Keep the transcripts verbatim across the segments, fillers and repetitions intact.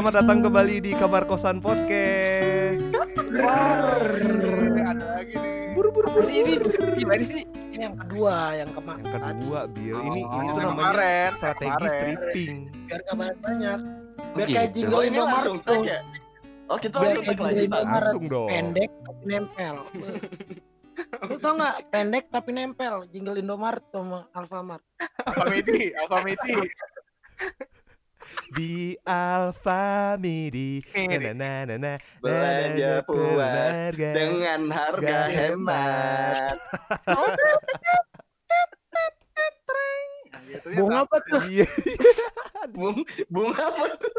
Selamat datang kembali di Kabar Kosan Podcast. Ada lagi nih. Buru-buru ini di sini. Ini yang kedua, yang kemarin. Yang kedua, Bill. Ini ini tuh namanya strategi stripping. Biar kabar banyak. Biar kayak jingle Indomaret. Oh, kita langsung dong. Pendek tapi nempel. Lu tau gak, pendek tapi nempel jingle Indomaret sama Alfamart. Alfamidi, Alfamidi. Di Alfamidi na na na na belanja puas dengan harga hemat. Bunga apa tuh? Bung, bunga apa tuh?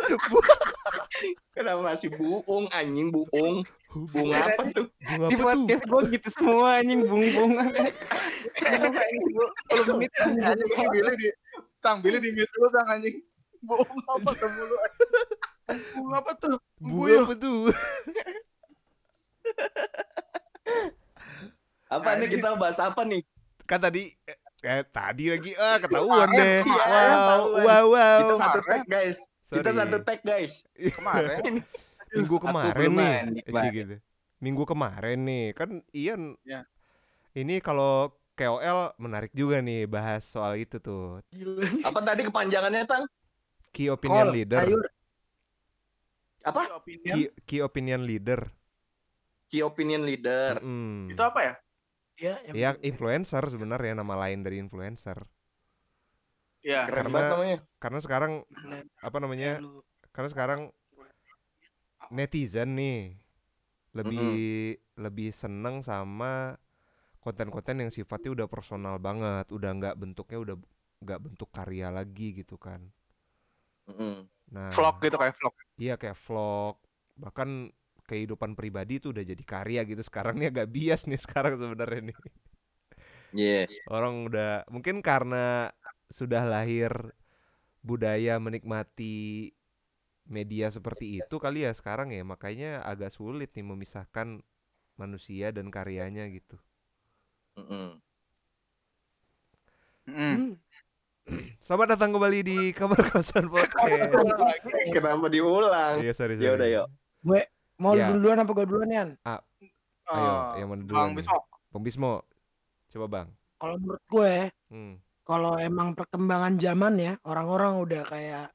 Kenapa masih buung anjing buung? Bunga apa tuh? Bunga apa tuh? Di podcast gue gitu semua anjing bung-bung. Kalau menit Billy di tang Billy di mute lu tang anjing. Bunga apa tuh mulu? Bunga apa tuh? Bunga apa tuh? Apa nih kita bahas apa nih? Kan tadi eh tadi lagi ah ketahuan deh. Wow, wow, wow. Kita satu tag guys. Kita satu tag guys. Kemarin minggu kemarin nih. Gitu. Minggu kemarin nih kan Ian. Ya. Ini kalau K O L menarik juga nih bahas soal itu tuh. Apa tadi kepanjangannya Tang? Key Opinion Call, Leader. Ayur. Apa? Key Opinion? Key, Key Opinion Leader. Key Opinion Leader. Mm. Itu apa ya? Ya, ya influencer sebenarnya, nama lain dari influencer. Ya, karena karena sekarang apa namanya? Karena sekarang netizen nih lebih mm-hmm. lebih seneng sama konten-konten yang sifatnya udah personal banget, udah enggak bentuknya udah enggak bentuk karya lagi gitu kan. Nah, vlog gitu kayak vlog. Iya kayak vlog. Bahkan kehidupan pribadi itu udah jadi karya gitu. Sekarang nih agak bias nih sekarang sebenarnya nih. Iya. Yeah. Orang udah mungkin karena sudah lahir budaya menikmati media seperti itu kali ya sekarang ya. Makanya agak sulit nih memisahkan manusia dan karyanya gitu. Mm-hmm. Mm. Selamat datang kembali di Kabar Kosan Podcast. Kenapa diulang? Iya, sorry, sorry. Yaudah, yuk. Gue mau ya. Duluan apa gue duluan, Yan? Ah, uh, ayo, yang mana duluan? Bang Bismo. Bang Bismo. Coba, Bang. Kalau menurut gue, hmm. kalau emang perkembangan zaman ya, orang-orang udah kayak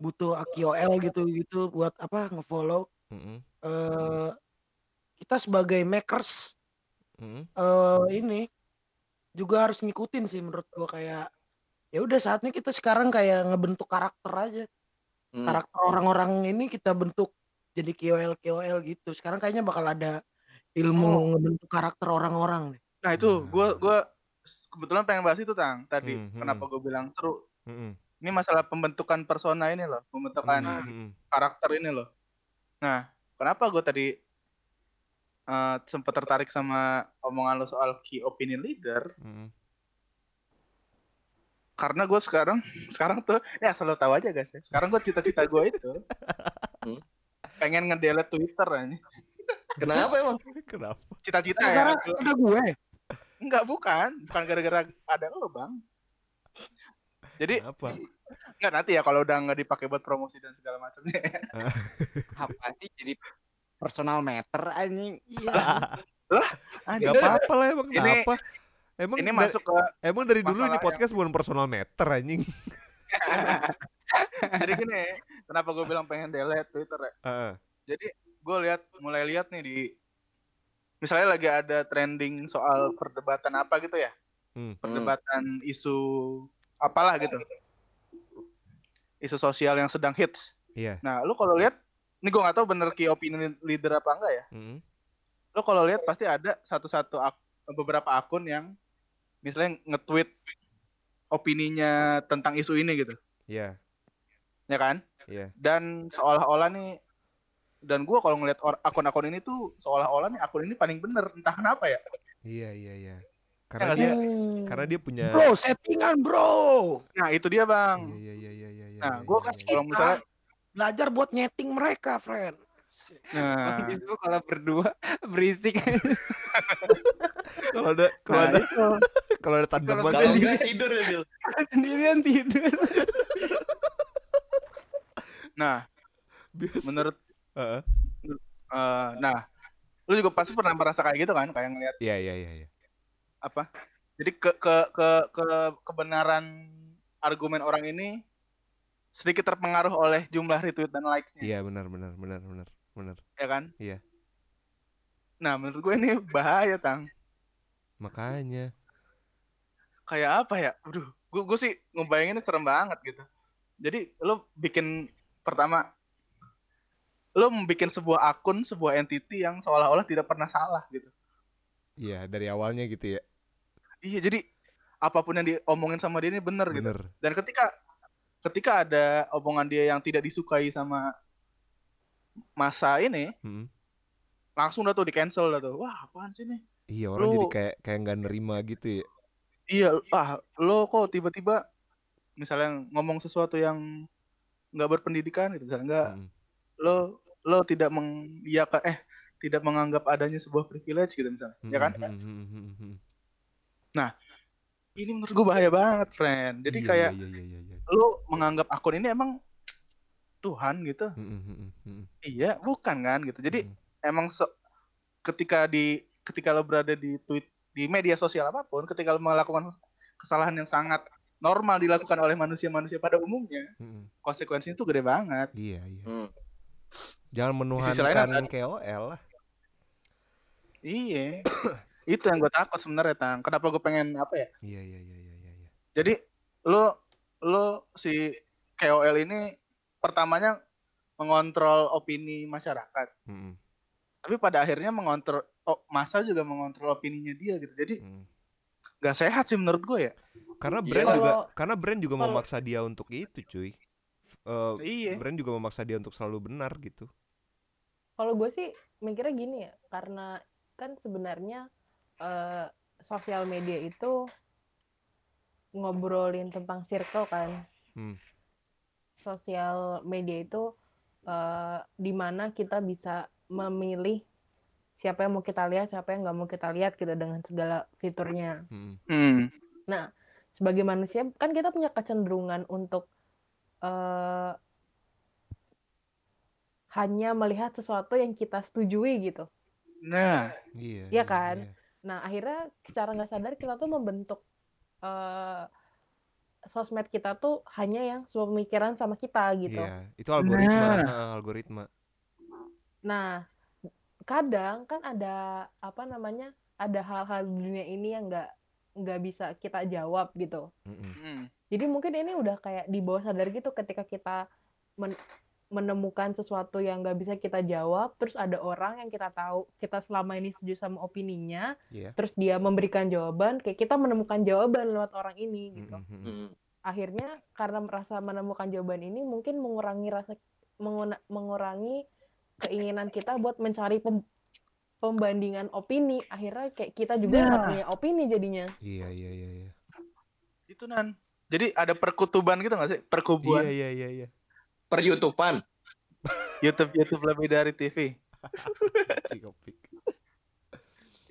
butuh K O L gitu-gitu buat apa ngefollow. Mm-hmm. Uh, kita sebagai makers, mm-hmm. uh, ini juga harus ngikutin sih menurut gue kayak. Ya udah saatnya kita sekarang kayak ngebentuk karakter aja. Hmm. Karakter orang-orang ini kita bentuk jadi K O L-K O L gitu. Sekarang kayaknya bakal ada ilmu oh. ngebentuk karakter orang-orang nih. Nah itu gue gue kebetulan pengen bahas itu Tang tadi. Hmm, Kenapa hmm. gue bilang seru. Hmm. Ini masalah pembentukan persona ini loh. Pembentukan hmm. karakter ini loh. Nah kenapa gue tadi uh, sempat tertarik sama omongan lo soal Key Opinion Leader. Hmm. Karena gue sekarang, sekarang tuh, ya selalu tahu aja guys ya. Sekarang gue cita-cita gue itu hmm? pengen nge-delete Twitter aja. Kenapa emang? Kenapa? Cita-cita gara-gara ya. Gara-gara gue? Enggak, bukan. Bukan gara-gara ada lo bang. Jadi, kenapa? Enggak nanti ya kalau udah nggak dipakai buat promosi dan segala macamnya. Apa sih jadi personal matter anjing? Iya. Lah, nggak apa-apa lah emang. Ini, apa? Emang ini dari, masuk ke emang dari dulu ini podcast yang... bukan personal matter anjing. Jadi gini, kenapa gue bilang pengen delete Twitter ya? Uh. Jadi gue lihat mulai lihat nih di misalnya lagi ada trending soal perdebatan apa gitu ya, hmm. perdebatan hmm. isu apalah gitu, isu sosial yang sedang hits. Yeah. Nah, lu kalau lihat, ini gue nggak tahu bener Key Opinion Leader apa enggak ya? Hmm. Lu kalau lihat pasti ada satu-satu ak- beberapa akun yang misalnya nge-tweet opininya tentang isu ini gitu. Iya. Yeah. Ya kan? Iya. Yeah. Dan seolah-olah nih dan gue kalau ngeliat or- akun-akun ini tuh seolah-olah nih akun ini paling bener entah kenapa ya. Iya iya iya. Karena ya, dia hmm. karena dia punya bro settingan bro. Nah, itu dia, Bang. Iya iya iya iya iya. Nah, gue kasih kalau misalnya belajar buat nyeting mereka, friend. Nah, di situ kalau berdua berisik. Kalau ada kalau ada kalau ada tandaman sendirian tidur ya, Bil. Sendirian tidur. Nah, Biasa. Menurut uh-huh. uh, nah, lu juga pasti pernah merasa kayak gitu kan, kayak ngelihat iya iya iya apa jadi ke ke ke, ke kebenaran argumen orang ini sedikit terpengaruh oleh jumlah retweet dan likes-nya. Iya, benar benar benar benar benar. Iya kan? Iya. Nah, menurut gue ini bahaya, Tang. Makanya. Kayak apa ya? Aduh, gue gue sih ngebayanginnya serem banget gitu. Jadi, lu bikin pertama lu bikin sebuah akun, sebuah entity yang seolah-olah tidak pernah salah gitu. Iya, dari awalnya gitu ya. Iya, jadi apapun yang diomongin sama dia ini benar gitu. Dan ketika ketika ada omongan dia yang tidak disukai sama masa ini, hmm. langsung dah tuh di cancel dah tuh. Wah, apaan sih nih? Iya, orang lo, jadi kayak kayak nggak nerima gitu ya. Iya, ah lo kok tiba-tiba misalnya ngomong sesuatu yang nggak berpendidikan gitu, misalnya nggak hmm. lo lo tidak meng ya, eh tidak menganggap adanya sebuah privilege gitu misalnya, hmm. ya kan? Hmm. Nah, ini menurut gue bahaya banget, friend. Jadi iya, kayak iya, iya, iya, iya. Lu menganggap akun ini emang Tuhan gitu. Mm-hmm. Iya, bukan kan gitu. Jadi mm-hmm. emang se- ketika di ketika lo berada di tweet di media sosial apapun, ketika lo melakukan kesalahan yang sangat normal dilakukan oleh manusia-manusia pada umumnya, mm-hmm. konsekuensinya itu gede banget. Iya, iya. Mm. Jangan menuhankan K O L lah. Iya. Itu yang gue takut sebenarnya, Tang. Kenapa gue pengen apa ya? Iya iya iya iya iya. Jadi lo lo si K O L ini pertamanya mengontrol opini masyarakat. Mm-hmm. Tapi pada akhirnya mengontrol oh, masa juga mengontrol opininya dia gitu. Jadi nggak mm. sehat sih menurut gue ya. Karena brand yeah. juga karena brand juga oh. memaksa dia untuk itu, cuy. Uh, iya. Brand juga memaksa dia untuk selalu benar gitu. Kalau gue sih mikirnya gini ya, karena kan sebenarnya Uh, sosial media itu ngobrolin tentang circle kan. Hmm. Sosial media itu uh, di mana kita bisa memilih siapa yang mau kita lihat, siapa yang nggak mau kita lihat gitu dengan segala fiturnya. Hmm. Hmm. Nah, sebagai manusia kan kita punya kecenderungan untuk uh, hanya melihat sesuatu yang kita setujui gitu. Nah, iya, iya kan. Iya. Nah, akhirnya secara nggak sadar kita tuh membentuk uh, sosmed kita tuh hanya yang sepemikiran sama kita gitu. Iya, itu algoritma, nah. algoritma. Nah, kadang kan ada apa namanya, ada hal-hal di dunia ini yang nggak nggak bisa kita jawab gitu. Mm-mm. Jadi mungkin ini udah kayak di bawah sadar gitu ketika kita men- menemukan sesuatu yang nggak bisa kita jawab, terus ada orang yang kita tahu kita selama ini setuju sama opininya, yeah. terus dia memberikan jawaban, kayak kita menemukan jawaban lewat orang ini gitu. Mm-hmm. Akhirnya karena merasa menemukan jawaban ini mungkin mengurangi rasa menguna, mengurangi keinginan kita buat mencari pem, pembandingan opini. Akhirnya kayak kita juga nggak nah. punya opini jadinya. Iya iya iya. iya. Itu Nan. Jadi ada perkutuban gitu nggak sih? Perkubuan. Iya iya iya. iya. Per YouTubean, YouTube YouTube lebih dari T V.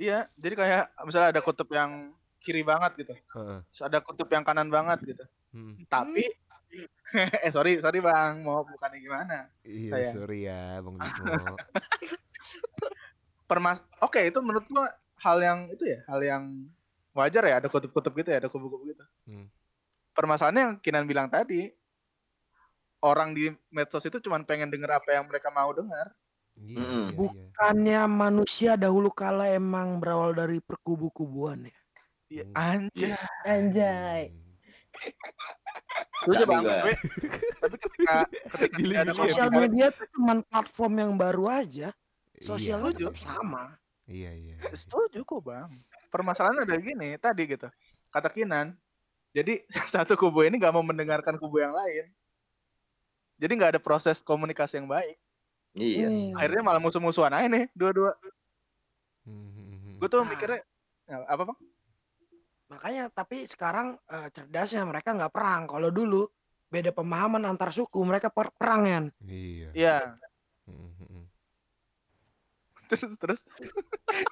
Iya, jadi kayak misalnya ada kutub yang kiri banget gitu, uh-uh. terus ada kutub yang kanan banget gitu. Hmm. Tapi, eh sorry sorry bang, mau bukannya gimana? Iya sayang. Sorry ya bang Bismo. Permas, oke okay, itu menurut gua hal yang itu ya, hal yang wajar ya, ada kutub-kutub gitu ya, ada kubu-kubu gitu. Hmm. Permasalahannya yang Kinan bilang tadi. Orang di medsos itu cuma pengen dengar apa yang mereka mau dengar. Iya, bukannya iya, iya. manusia dahulu kala emang berawal dari perkubu-kubuan ya? Iya, anjay. Anjay. Setuju bang. Tapi ketika ketika tidak ada sosial media itu cuma platform yang baru aja. Sosial itu iya, tetap iya. sama. Iya iya. iya. Setuju kok bang. Permasalahan ada gini tadi gitu. Kata Kinan. Jadi satu kubu ini nggak mau mendengarkan kubu yang lain. Jadi nggak ada proses komunikasi yang baik. Iya. Hmm. Akhirnya malah musuh-musuhan aja nih dua-dua. Hmm. Gue tuh nah. mikirnya apa bang? Makanya tapi sekarang uh, cerdasnya mereka nggak perang. Kalau dulu beda pemahaman antar suku mereka per- perang kan. Iya. Iya. Hmm. Terus terus.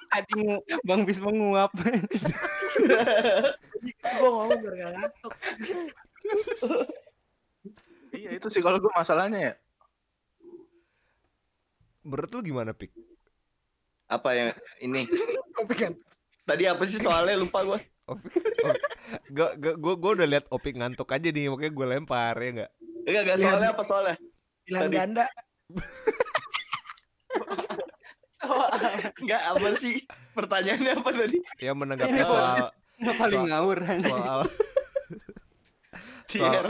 Tadi bang Bis menguap. Gue ngomong biar nggak ngantuk. Iya itu sih kalau gue masalahnya ya. Menurut lu gimana, Pik? Apa yang ini? Opik kan? Tadi apa sih soalnya, lupa gue. Opik, gue gue udah lihat Opik ngantuk aja nih, makanya gue lempar, ya nggak? Enggak, enggak soalnya apa soalnya? Bilang ganda. Enggak, apa sih? Pertanyaannya apa tadi? Ya menanggapi soal. Nggak paling ngawur. Soal. Soal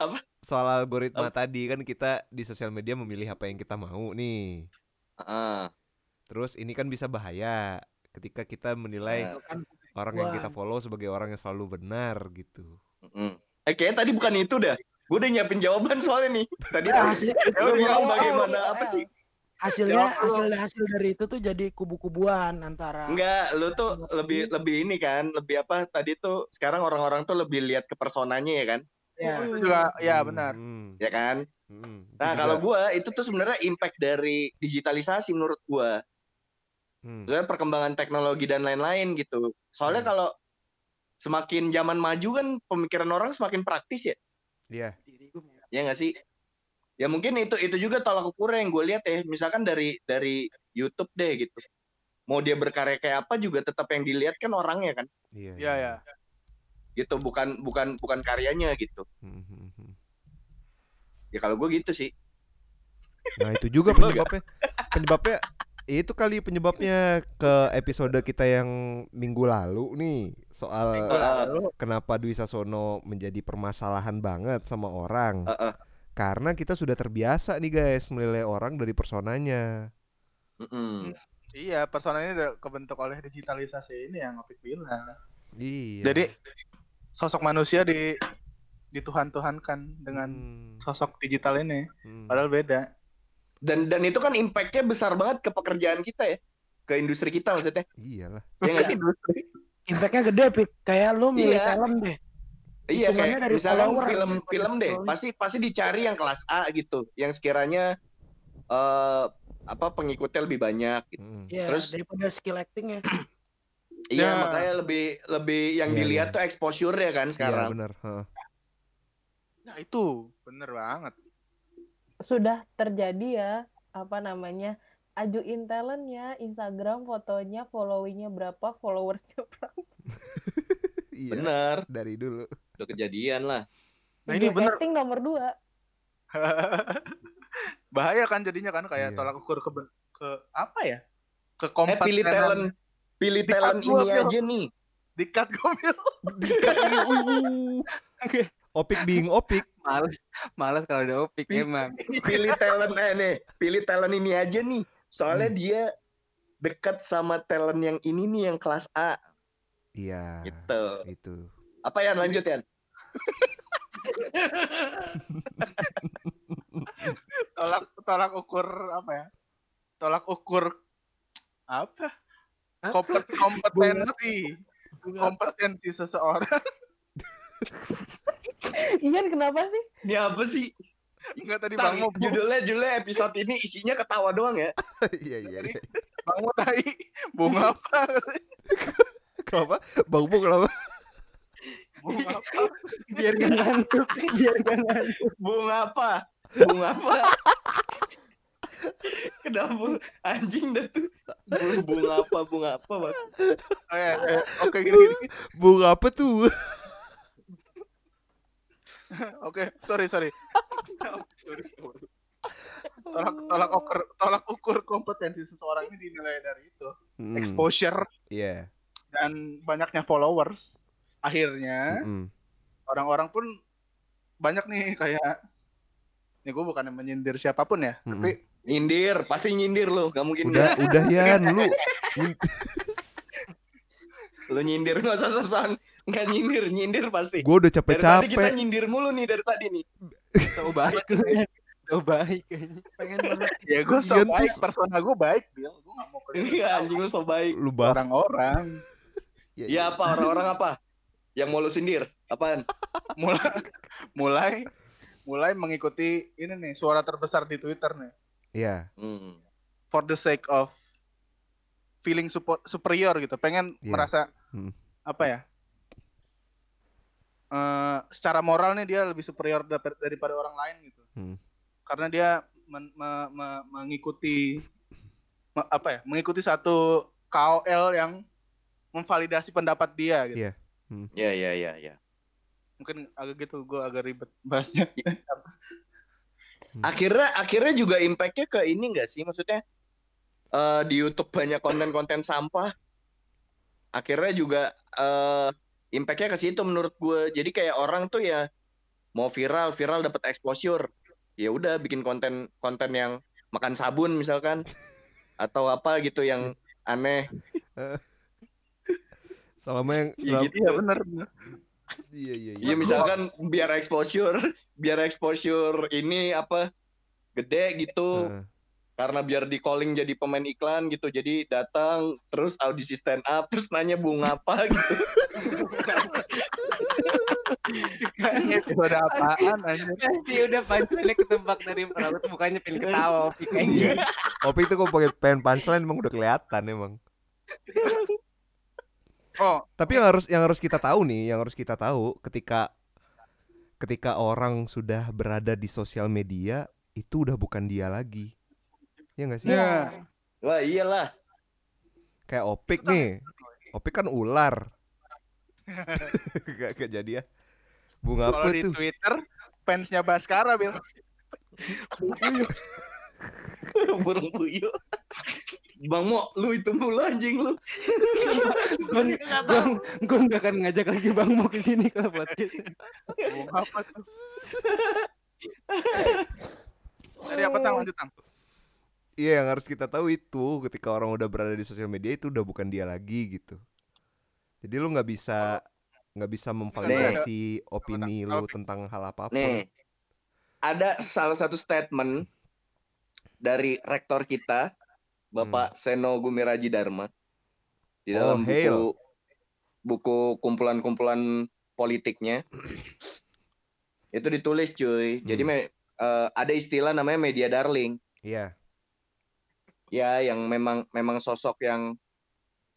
apa? Soal algoritma tadi kan kita di sosial media memilih apa yang kita mau nih. Ah. Terus ini kan bisa bahaya ketika kita menilai orang yang kita follow sebagai orang yang selalu benar gitu. Mm-hmm. Eh, kayaknya tadi bukan itu dah. Gue udah nyiapin jawaban soalnya nih. Tadi hasil, lu bilang bagaimana apa sih? Hasilnya hasil hasil dari itu tuh jadi kubu-kubuan antara. Enggak, lu tuh lebih lebih ini kan, lebih apa? Tadi tuh sekarang orang-orang tuh lebih lihat ke personanya ya kan? Ya, juga ya benar. Ya kan? Nah, kalau gue itu tuh sebenarnya impact dari digitalisasi menurut gue. Hmm. Soalnya perkembangan teknologi dan lain-lain gitu. Soalnya hmm. kalau semakin zaman maju kan pemikiran orang semakin praktis ya. Iya. Yeah. Ya nggak sih? Ya mungkin itu itu juga tolak ukur yang gue lihat ya. Misalkan dari dari YouTube deh gitu. Mau dia berkarya kayak apa juga tetap yang dilihat kan orangnya kan. Iya. Yeah, iya. Yeah. Yeah, yeah. Gitu bukan bukan bukan karyanya gitu. Mm-hmm. Ya kalau gue gitu sih. Nah itu juga penyebabnya. Penyebabnya. Itu kali penyebabnya ke episode kita yang minggu lalu nih soal lalu. Kenapa Dwi Sasono menjadi permasalahan banget sama orang. Uh-uh. Karena kita sudah terbiasa nih guys menilai orang dari personanya. Mm-mm. Iya, personanya udah kebentuk oleh digitalisasi ini yang Opik bilang. Iya. Jadi sosok manusia di dituhan-tuhankan dengan hmm. sosok digital ini, hmm. padahal beda. Dan dan itu kan impact-nya besar banget ke pekerjaan kita ya. Ke industri kita maksudnya. Iyalah. Ya enggak sih industri. Impact-nya gede, Pik. Kayak lu milih iya. film deh. Iya, kayak dari misalkan film-film deh. Pasti pasti dicari yang kelas A gitu, yang sekiranya uh, apa pengikutnya lebih banyak gitu. Hmm. Ya, terus daripada skill acting-nya. Iya, nah. makanya lebih lebih yang ya, dilihat ya. Tuh exposure-nya kan sekarang. Iya, benar, huh. Nah, itu bener banget. Sudah terjadi ya, apa namanya, ajuin talentnya, Instagram fotonya, followingnya berapa, followersnya berapa. Iya, bener. Dari dulu. Udah kejadian lah. Nah ini bener. Acting nomor dua. Bahaya kan jadinya kan, kayak iya. tolak ukur ke, ke apa ya? Ke kompetensi. Eh, pilih talent. Pilih di talent ini gua, aja nih. Dikat gomil. Dikat gomil. Oke. Opik bingung Opik. Males, males kalau ada Opik pilih, emang. Pilih talent eh, nih, pilih talent ini aja nih. Soalnya hmm. dia dekat sama talent yang ini nih yang kelas A. Iya. Gitu. Itu. Apa Yan, lanjut Yan? tolak tolak ukur apa ya? Tolak ukur apa? Kompet, kompetensi. Kompetensi seseorang. Ian kenapa sih? Ini apa sih? Enggak tadi Bang Mo judulnya judulnya episode ini isinya ketawa doang ya. Iya iya. Bang Mo tadi bunga apa? Kenapa? Bang Mo kenapa? Bunga apa? Biar enggak ngantuk, biar enggak ngantuk. Bunga apa? Bunga apa? Kenapa anjing dah tuh? Bunga apa? Bunga apa, Bang? Oh ya, eh, oke okay, gini-gini. Bunga apa tuh? Oke, okay, sorry sorry. sorry, sorry. Tolak tolak ukur tolak ukur kompetensi seseorang ini dinilai dari itu, mm. exposure, yeah. dan banyaknya followers. Akhirnya mm-hmm. orang-orang pun banyak nih kayak, nih gue bukan menyindir siapapun ya, mm-hmm. tapi nyindir, pasti nyindir lo, nggak mungkin. Udah gak. udah Yan lu. Lu nyindir nggak sosokan, nggak nyindir nyindir pasti. Gue udah capek-capek. Dari tadi kita nyindir mulu nih dari tadi nih. So baik, so baik. Pengen banget. Ya gue so baik, persona gue baik, Bill. Gue nggak mau kelihatan. Iya anjing lu so baik. Lu bahas orang-orang. Ya, ya apa orang-orang apa? Yang mau lu sindir? Apaan? mulai, mulai, mulai mengikuti ini nih suara terbesar di Twitter nih. Iya. Yeah. For the sake of feeling support, superior gitu, pengen yeah. merasa hmm. apa ya? Uh, secara moral nih dia lebih superior daripada orang lain gitu, hmm. karena dia men, me, me, mengikuti me, apa ya mengikuti satu K O L yang memvalidasi pendapat dia gitu. Iya. Iya iya iya iya. Mungkin agak gitu, gue agak ribet bahasnya. Yeah. akhirnya akhirnya juga impact-nya ke ini enggak sih? Maksudnya uh, di YouTube banyak konten-konten sampah. Akhirnya juga uh, impact-nya ke situ menurut gue. Jadi kayak orang tuh ya mau viral, viral dapat exposure. Ya udah bikin konten-konten yang makan sabun misalkan atau apa gitu yang aneh. Selama yang selama... ya gitu ya benar. Iya iya iya. Ya, misalkan biar exposure, biar exposure ini apa gede gitu. Uh. Karena biar di calling jadi pemain iklan gitu. Jadi datang terus audisi stand up terus nanya bunga apa gitu. Kayaknya udah apaan anjir. Pasti udah panselnya ketebak dari perawat mukanya pengen ketawa Opi kayaknya. Opi itu kok pakai pen panselan emang udah kelihatan emang. Oh, tapi yang harus yang harus kita tahu nih, yang harus kita tahu ketika ketika orang sudah berada di sosial media itu udah bukan dia lagi. Iya enggak sih? Iya. Wah, iyalah. Kayak Opik nih. Opik kan ular. Enggak jadi ya. Bunga apa tuh? Kalau di Twitter fansnya Baskara bilang burung puyuh. Bang Mo, lu itu mulu anjing lu. Gue gak akan ngajak lagi Bang Mo kesini kalau buat gitu. Mau apa tuh? Dari apa tang lanjut tang? Iya, yang harus kita tahu itu ketika orang udah berada di sosial media itu udah bukan dia lagi gitu. Jadi lu nggak bisa nggak bisa memvalidasi opini lu tentang hal apapun. Nih, ada salah satu statement dari rektor kita. Bapak hmm. Seno Gumira Djarma di dalam oh, buku hail. buku kumpulan-kumpulan politiknya itu ditulis cuy. Hmm. Jadi me, uh, ada istilah namanya media darling. Iya. Yeah. Ya yang memang memang sosok yang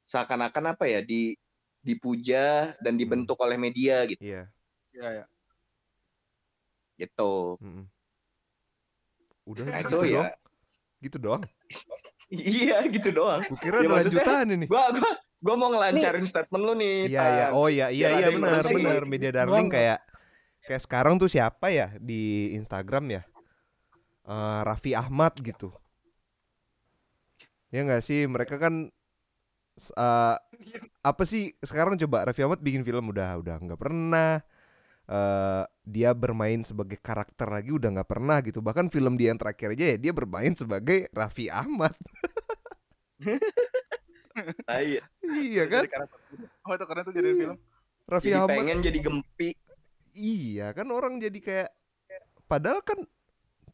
seakan-akan apa ya di dipuja dan dibentuk hmm. oleh media gitu. Iya. Yeah. Iya yeah, yeah. Gitu. Hmm. Udah nah, gitu itu ya. Dong. Gitu doang. Iya gitu doang. Gue kira ya, ada lanjutan ini. Gua gua gua mau ngelancarin nih. Statement lu nih. Iya iya. Oh iya iya iya benar benar media darling gua... kayak kayak sekarang tuh siapa ya di Instagram ya? Uh, Raffi Ahmad gitu. Ya enggak sih mereka kan uh, apa sih sekarang coba Raffi Ahmad bikin film udah udah enggak pernah Uh, dia bermain sebagai karakter lagi udah nggak pernah gitu. Bahkan film dia yang terakhir aja ya dia bermain sebagai Raffi Ahmad. Nah, iya. Iya kan? Oh itu karena tuh jadi film. Raffi jadi Ahmad pengen jadi gempi. Iya kan orang jadi kayak. Padahal kan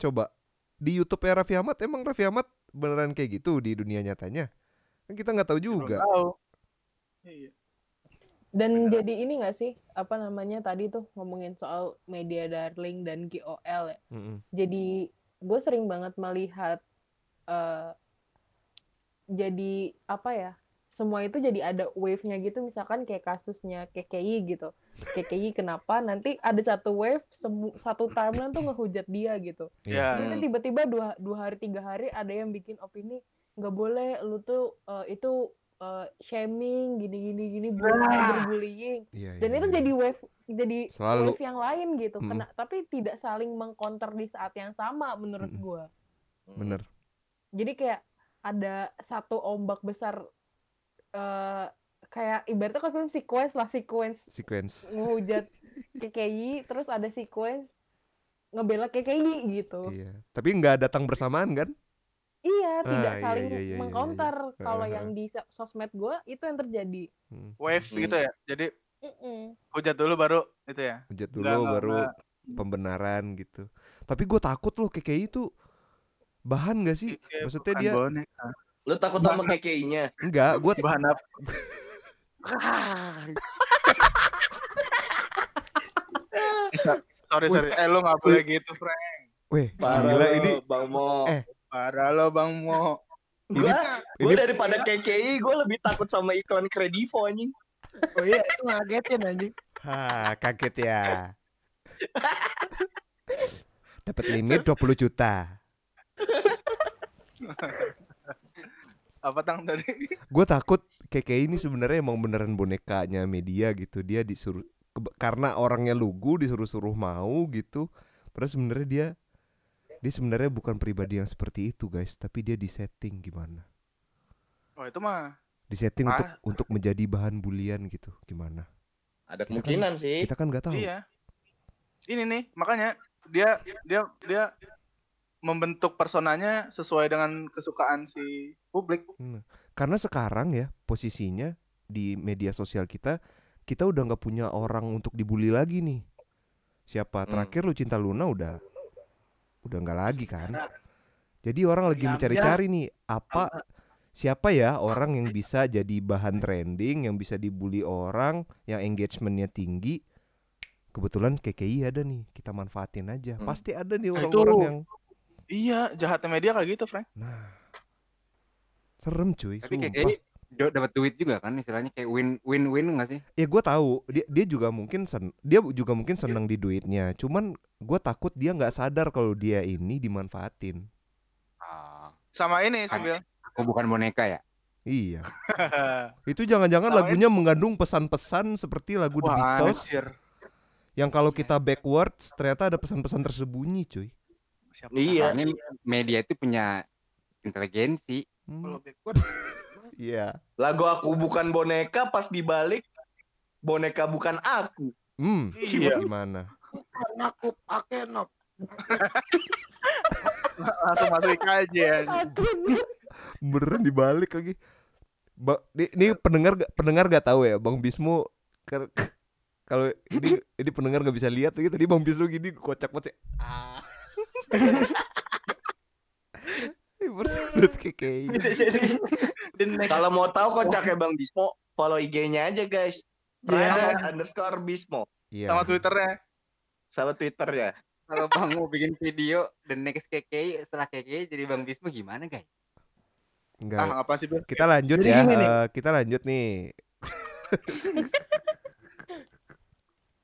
coba di YouTube-nya Raffi Ahmad emang Raffi Ahmad beneran kayak gitu di dunia nyatanya? Kan kita nggak tahu juga. Iya. Dan jadi ini nggak sih apa namanya tadi tuh ngomongin soal media darling dan K O L ya. Mm-hmm. Jadi gue sering banget melihat uh, jadi apa ya semua itu jadi ada wave-nya gitu misalkan kayak kasusnya K K I gitu. K K I kenapa nanti ada satu wave semu- satu timeline tuh ngehujat dia gitu. Yeah. Nanti tiba-tiba dua dua hari tiga hari ada yang bikin opini nggak boleh lu tuh uh, itu Uh, shaming gini-gini gini bullying iya, dan iya, itu iya. jadi wave jadi selalu. Wave yang lain gitu mm. kena tapi tidak saling mengcounter di saat yang sama menurut mm. gue bener jadi kayak ada satu ombak besar uh, kayak ibaratnya kalau film sequence lah sequence sequence ngehujat K K I terus ada sequence ngebela K K I gitu iya. Tapi nggak datang bersamaan kan. Iya, ah, tidak saling iya, iya, mengcounter iya, iya. Kalau uh-huh. yang di sosmed gue itu yang terjadi. Wave hmm. gitu ya. Jadi hujat dulu baru itu ya. Hujat dulu Nggak, baru enggak. Pembenaran gitu. Tapi gue takut loh K K I itu bahan gak sih? K K I maksudnya dia boneka. Lo takut sama K K I-nya? Enggak, gue bahan apa? Sorry sorry. Eh lo nggak boleh gitu, Frank. Weh, gila ini Bang Mo. Eh. Parah lo Bang Mo. Gue gue daripada K K I gue lebih takut sama iklan Kredivo anjing. Oh iya itu ngagetin anjing. Ha kaget ya. Dapat limit dua puluh juta. Apa tang tadi? Gue takut K K ini sebenarnya emang beneran bonekanya media gitu. Dia disuruh ke, karena orangnya lugu disuruh-suruh mau gitu. Padahal sebenarnya dia dia sebenarnya bukan pribadi yang seperti itu, guys, tapi dia disetting gimana? Oh, itu mah disetting ah. untuk untuk menjadi bahan bulian gitu. Gimana? Ada kita kemungkinan kan, sih. Kita kan enggak tahu. Iya. Ini nih, makanya dia dia dia membentuk personanya sesuai dengan kesukaan si publik. Hmm. Karena sekarang ya posisinya di media sosial kita, kita udah nggak punya orang untuk dibully lagi nih. Siapa terakhir hmm. lu Cinta Luna udah udah nggak lagi kan? Jadi orang lagi mencari-cari nih apa siapa ya orang yang bisa jadi bahan trending, yang bisa dibully orang, yang engagementnya tinggi. Kebetulan K K I ada nih, kita manfaatin aja. Hmm. Pasti ada nih orang-orang itu. Yang iya, jahatnya media kayak gitu, Frank. Nah. Serem cuy. Tapi sumpah. Kayak dapat duit juga kan istilahnya, kayak win-win-win enggak sih? Ya gue tahu, dia dia juga mungkin sen, dia juga mungkin senang di duitnya. Cuman gue takut dia enggak sadar kalau dia ini dimanfaatin. Sama ini sambil aku bukan boneka ya. Iya. Itu jangan-jangan sama lagunya itu mengandung pesan-pesan seperti lagu The Beatles. Anjir. Yang kalau kita backwards ternyata ada pesan-pesan tersembunyi, cuy. Siapa iya, ini media itu punya inteligensi. Kalau backward. Iya. Lagu Aku Bukan Boneka pas dibalik boneka bukan aku. Hmm. Iya. Gimana? Bukan aku pakai nop. Langsung masukin aja. Beneran dibalik lagi. Ba- ini pendengar pendengar gak tahu ya, Bang Bismo ke- ke- kalau ini ini pendengar gak bisa lihat lagi tadi Bang Bismo gini kocak banget. Ah. Kalau mau tahu kocaknya Bang Bismo, follow I G-nya aja guys. Yeah. Underscore Bismo. Yeah. Sama Twitternya. Sama Twitternya. Kalau Bang mau bikin video the next K K I setelah K K I jadi Bang Bismo gimana guys? Enggak. Ah, apa sih, Bang? Kita lanjut jadi ya. Uh, kita lanjut nih.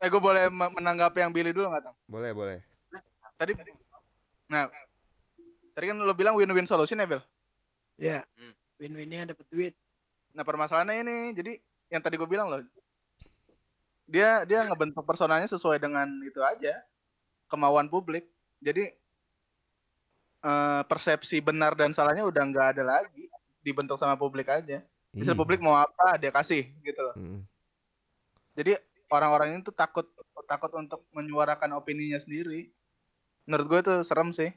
Eh, gue boleh menanggapi yang Billy dulu nggak, Tam? Boleh, boleh. Tadi, nah, tadi kan lo bilang win-win solution ya, Bel? Ya, yeah. Win-winnya dapat duit. Nah, permasalahannya ini, jadi yang tadi gue bilang loh, dia dia ngebentuk personanya sesuai dengan itu aja, kemauan publik. Jadi eh, persepsi benar dan salahnya udah nggak ada lagi, dibentuk sama publik aja. Bisa publik mau apa dia kasih gitu. Mm. Jadi orang-orang ini tuh takut takut untuk menyuarakan opininya sendiri. Menurut gue itu serem sih.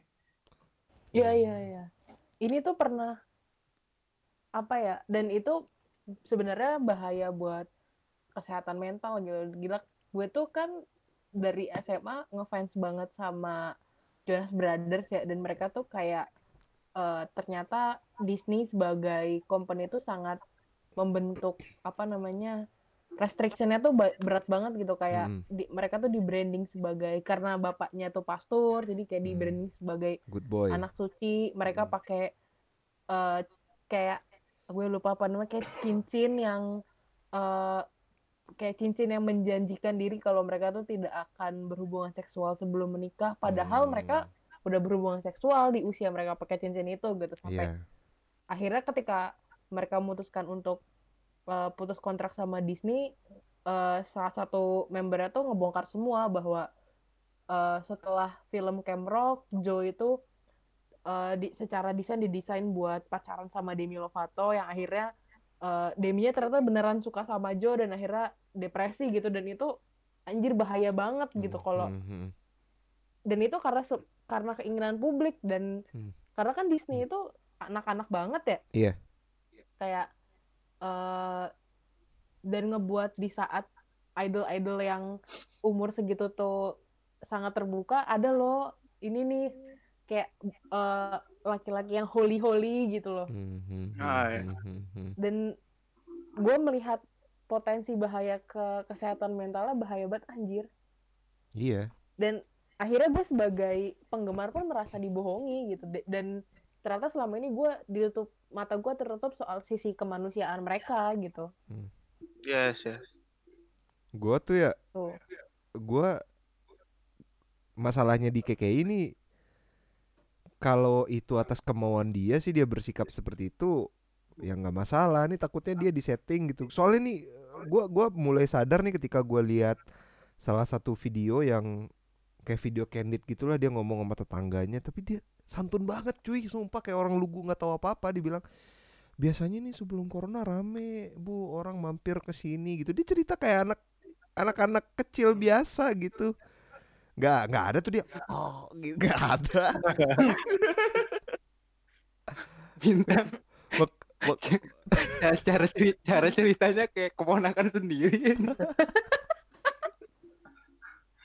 Iya, iya, iya. Ini tuh pernah apa ya? Dan itu sebenarnya bahaya buat kesehatan mental gitu. Gila, gue tuh kan dari S M A ngefans banget sama Jonas Brothers ya, dan mereka tuh kayak uh, ternyata Disney sebagai company tuh sangat membentuk apa namanya? restriction-nya tuh berat banget gitu, kayak hmm. di, mereka tuh di branding sebagai, karena bapaknya tuh pastor, jadi kayak hmm. di branding sebagai anak suci. Mereka hmm. pakai uh, kayak gue lupa apa namanya, kayak cincin yang uh, kayak cincin yang menjanjikan diri kalau mereka tuh tidak akan berhubungan seksual sebelum menikah, padahal hmm. mereka udah berhubungan seksual di usia mereka pakai cincin itu gitu sampai yeah. akhirnya ketika mereka memutuskan untuk putus kontrak sama Disney, uh, salah satu membernya tuh ngebongkar semua bahwa uh, setelah film Camp Rock, Joe itu uh, di, secara desain didesain buat pacaran sama Demi Lovato, yang akhirnya uh, Deminya ternyata beneran suka sama Joe dan akhirnya depresi gitu, dan itu anjir bahaya banget gitu kalau mm-hmm. dan itu karena karena keinginan publik dan mm. karena kan Disney itu anak-anak banget ya. Iya. Yeah. Kayak Uh, dan ngebuat di saat idol-idol yang umur segitu tuh sangat terbuka, ada loh ini nih kayak uh, laki-laki yang holy-holy gitu loh. Mm-hmm. Dan gue melihat potensi bahaya ke kesehatan mentalnya bahaya banget anjir. Iya. Yeah. Dan akhirnya gue sebagai penggemar pun merasa dibohongi gitu, dan ternyata selama ini gue ditutup, mata gue tertutup soal sisi kemanusiaan mereka gitu. Yes, yes. Gue tuh ya, oh. gue masalahnya di K K I ini kalau itu atas kemauan dia sih dia bersikap seperti itu, ya nggak masalah. Nih takutnya dia disetting gitu. Soalnya nih gue gue mulai sadar nih ketika gue lihat salah satu video yang kayak video candid gitulah, dia ngomong sama tetangganya, tapi dia santun banget cuy, sumpah kayak orang lugu nggak tahu apa-apa. Dibilang biasanya nih sebelum corona rame bu orang mampir ke sini gitu. Dia cerita kayak anak anak-anak kecil biasa gitu. Nggak, nggak ada tuh dia. Oh, nggak ada. Bintang. Bek- bek- cara, ceri- cara ceritanya kayak keponakan sendiri.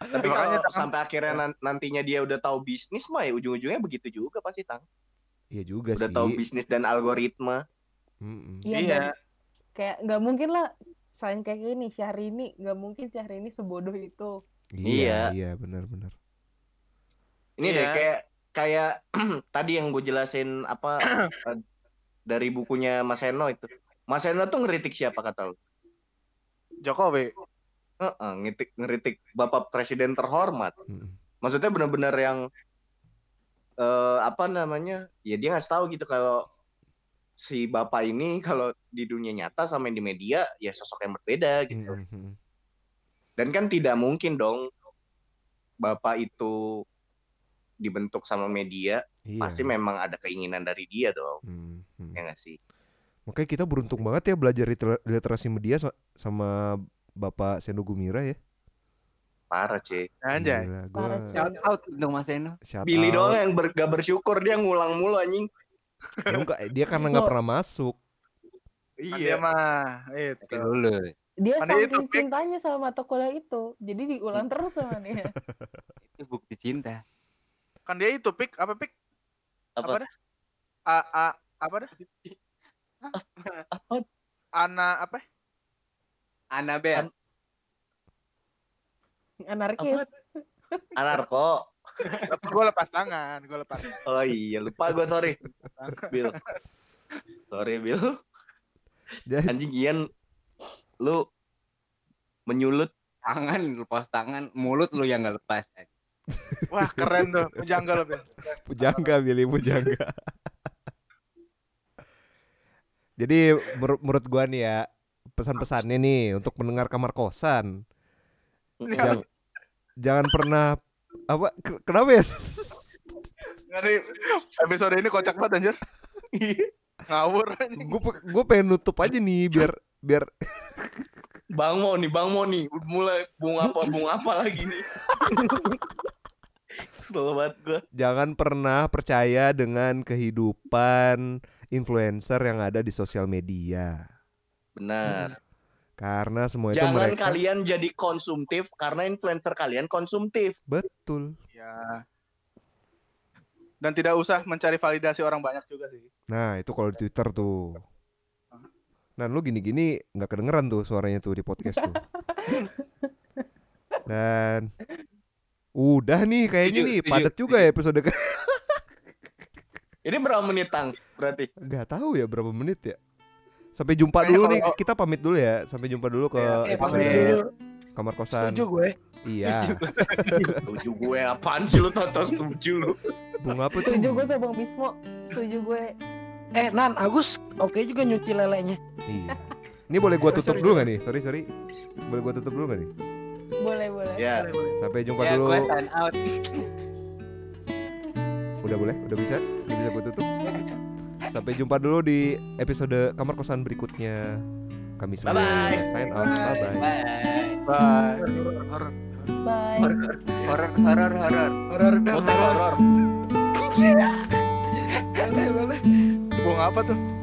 Tapi makanya kalau sampai akhirnya nan- nantinya dia udah tahu bisnis mah ya ujung-ujungnya begitu juga pasti, Tang. Iya juga udah sih. Udah tahu bisnis dan algoritma. Iya. Ya. Kayak nggak mungkin lah. Selain kayak gini, Syahrini. Nggak mungkin Syahrini sebodoh itu. Iya, iya benar-benar. Ini iya. deh kayak kayak tadi yang gue jelasin apa dari bukunya Mas Seno itu. Mas Seno tuh ngeritik siapa kata lu? Jokowi. Heeh, ngeritik ngeritik Bapak Presiden terhormat. Hmm. Maksudnya benar-benar yang uh, apa namanya? Ya dia nggak tahu gitu kalau si bapak ini kalau di dunia nyata sama di media ya sosok yang berbeda gitu. Hmm. Dan kan tidak mungkin dong bapak itu dibentuk sama media, iya. Pasti memang ada keinginan dari dia dong, hmm, hmm. ya nggak sih? Makanya kita beruntung banget ya belajar literasi media sama Bapak Seno Gumira ya. Parah cek. Anjay. Gila, gua... Shout out dong Mas Seno. Billy doang yang ber- gak bersyukur, dia ngulang mulu anjing. Ya, enggak, dia karena nggak pernah masuk. Iya mah itu. Dulu. Dia saking cintanya sama mata kuliah itu, jadi diulang terus sama dia. Itu bukti cinta. Kan dia itu pik apa pik? Apa? Apa dah? A a apa dah? Apa? Ana apa? Anabel. An- Anarkis. Anarko. Gue lepas tangan, gue lepas. Oh iya lupa gue sorry. Bill. Sorry Bill. Anjing Ian. Lu menyulut tangan, lepas tangan, mulut lu yang nggak lepas. Wah keren tuh, pujangga lo Bil. Pujangga Billy, pujangga. Jadi menur- menurut gua nih ya pesan-pesannya nih untuk mendengar kamar kosan. Jangan, jangan pernah apa? Kenapa ya? Ngeri, episode ini kocak banget anjir. Ngawur. Gue gue pengen nutup aja nih biar biar Bang Mo nih, Bang Mo nih mulai bung apa bung apa lagi nih. Selamat gua. Jangan pernah percaya dengan kehidupan influencer yang ada di sosial media. Benar. Karena semua itu jangan mereka. Jangan kalian jadi konsumtif karena influencer kalian konsumtif. Betul. Ya. Dan tidak usah mencari validasi orang banyak juga sih. Nah, itu kalau di Twitter tuh. Nah lu gini-gini gak kedengeran tuh suaranya tuh di podcast tuh. Dan udah nih kayaknya nih padat juga ya episode ke- Ini berapa menit Tang berarti? Gak tahu ya berapa menit ya. Sampai jumpa dulu nih, kita pamit dulu ya. Sampai jumpa dulu ke episode kamar kosan. Setuju gue. Iya. Setuju gue apaan sih lu Toto, setuju lu. Bung apa tuh? Setuju gue tuh Bang Bismo. Setuju gue. Eh Nan, Agus oke okay juga nyuci lelenya. Iya. Ini boleh gue tutup dulu gak nih? Sorry, sorry. Boleh gue tutup dulu gak nih? Boleh, boleh. Ya, boleh. Sampai jumpa ya, dulu. Ya, gue sign out. Udah boleh? Udah bisa? Udah bisa gue tutup? Sampai jumpa dulu di episode kamar kosan berikutnya. Kami semua bye-bye. Sign out. Bye-bye. Bye. Horor. Bye. Horor, horor, horor. Horor, horor. Horor. Boleh, boleh. Bunga apa tuh?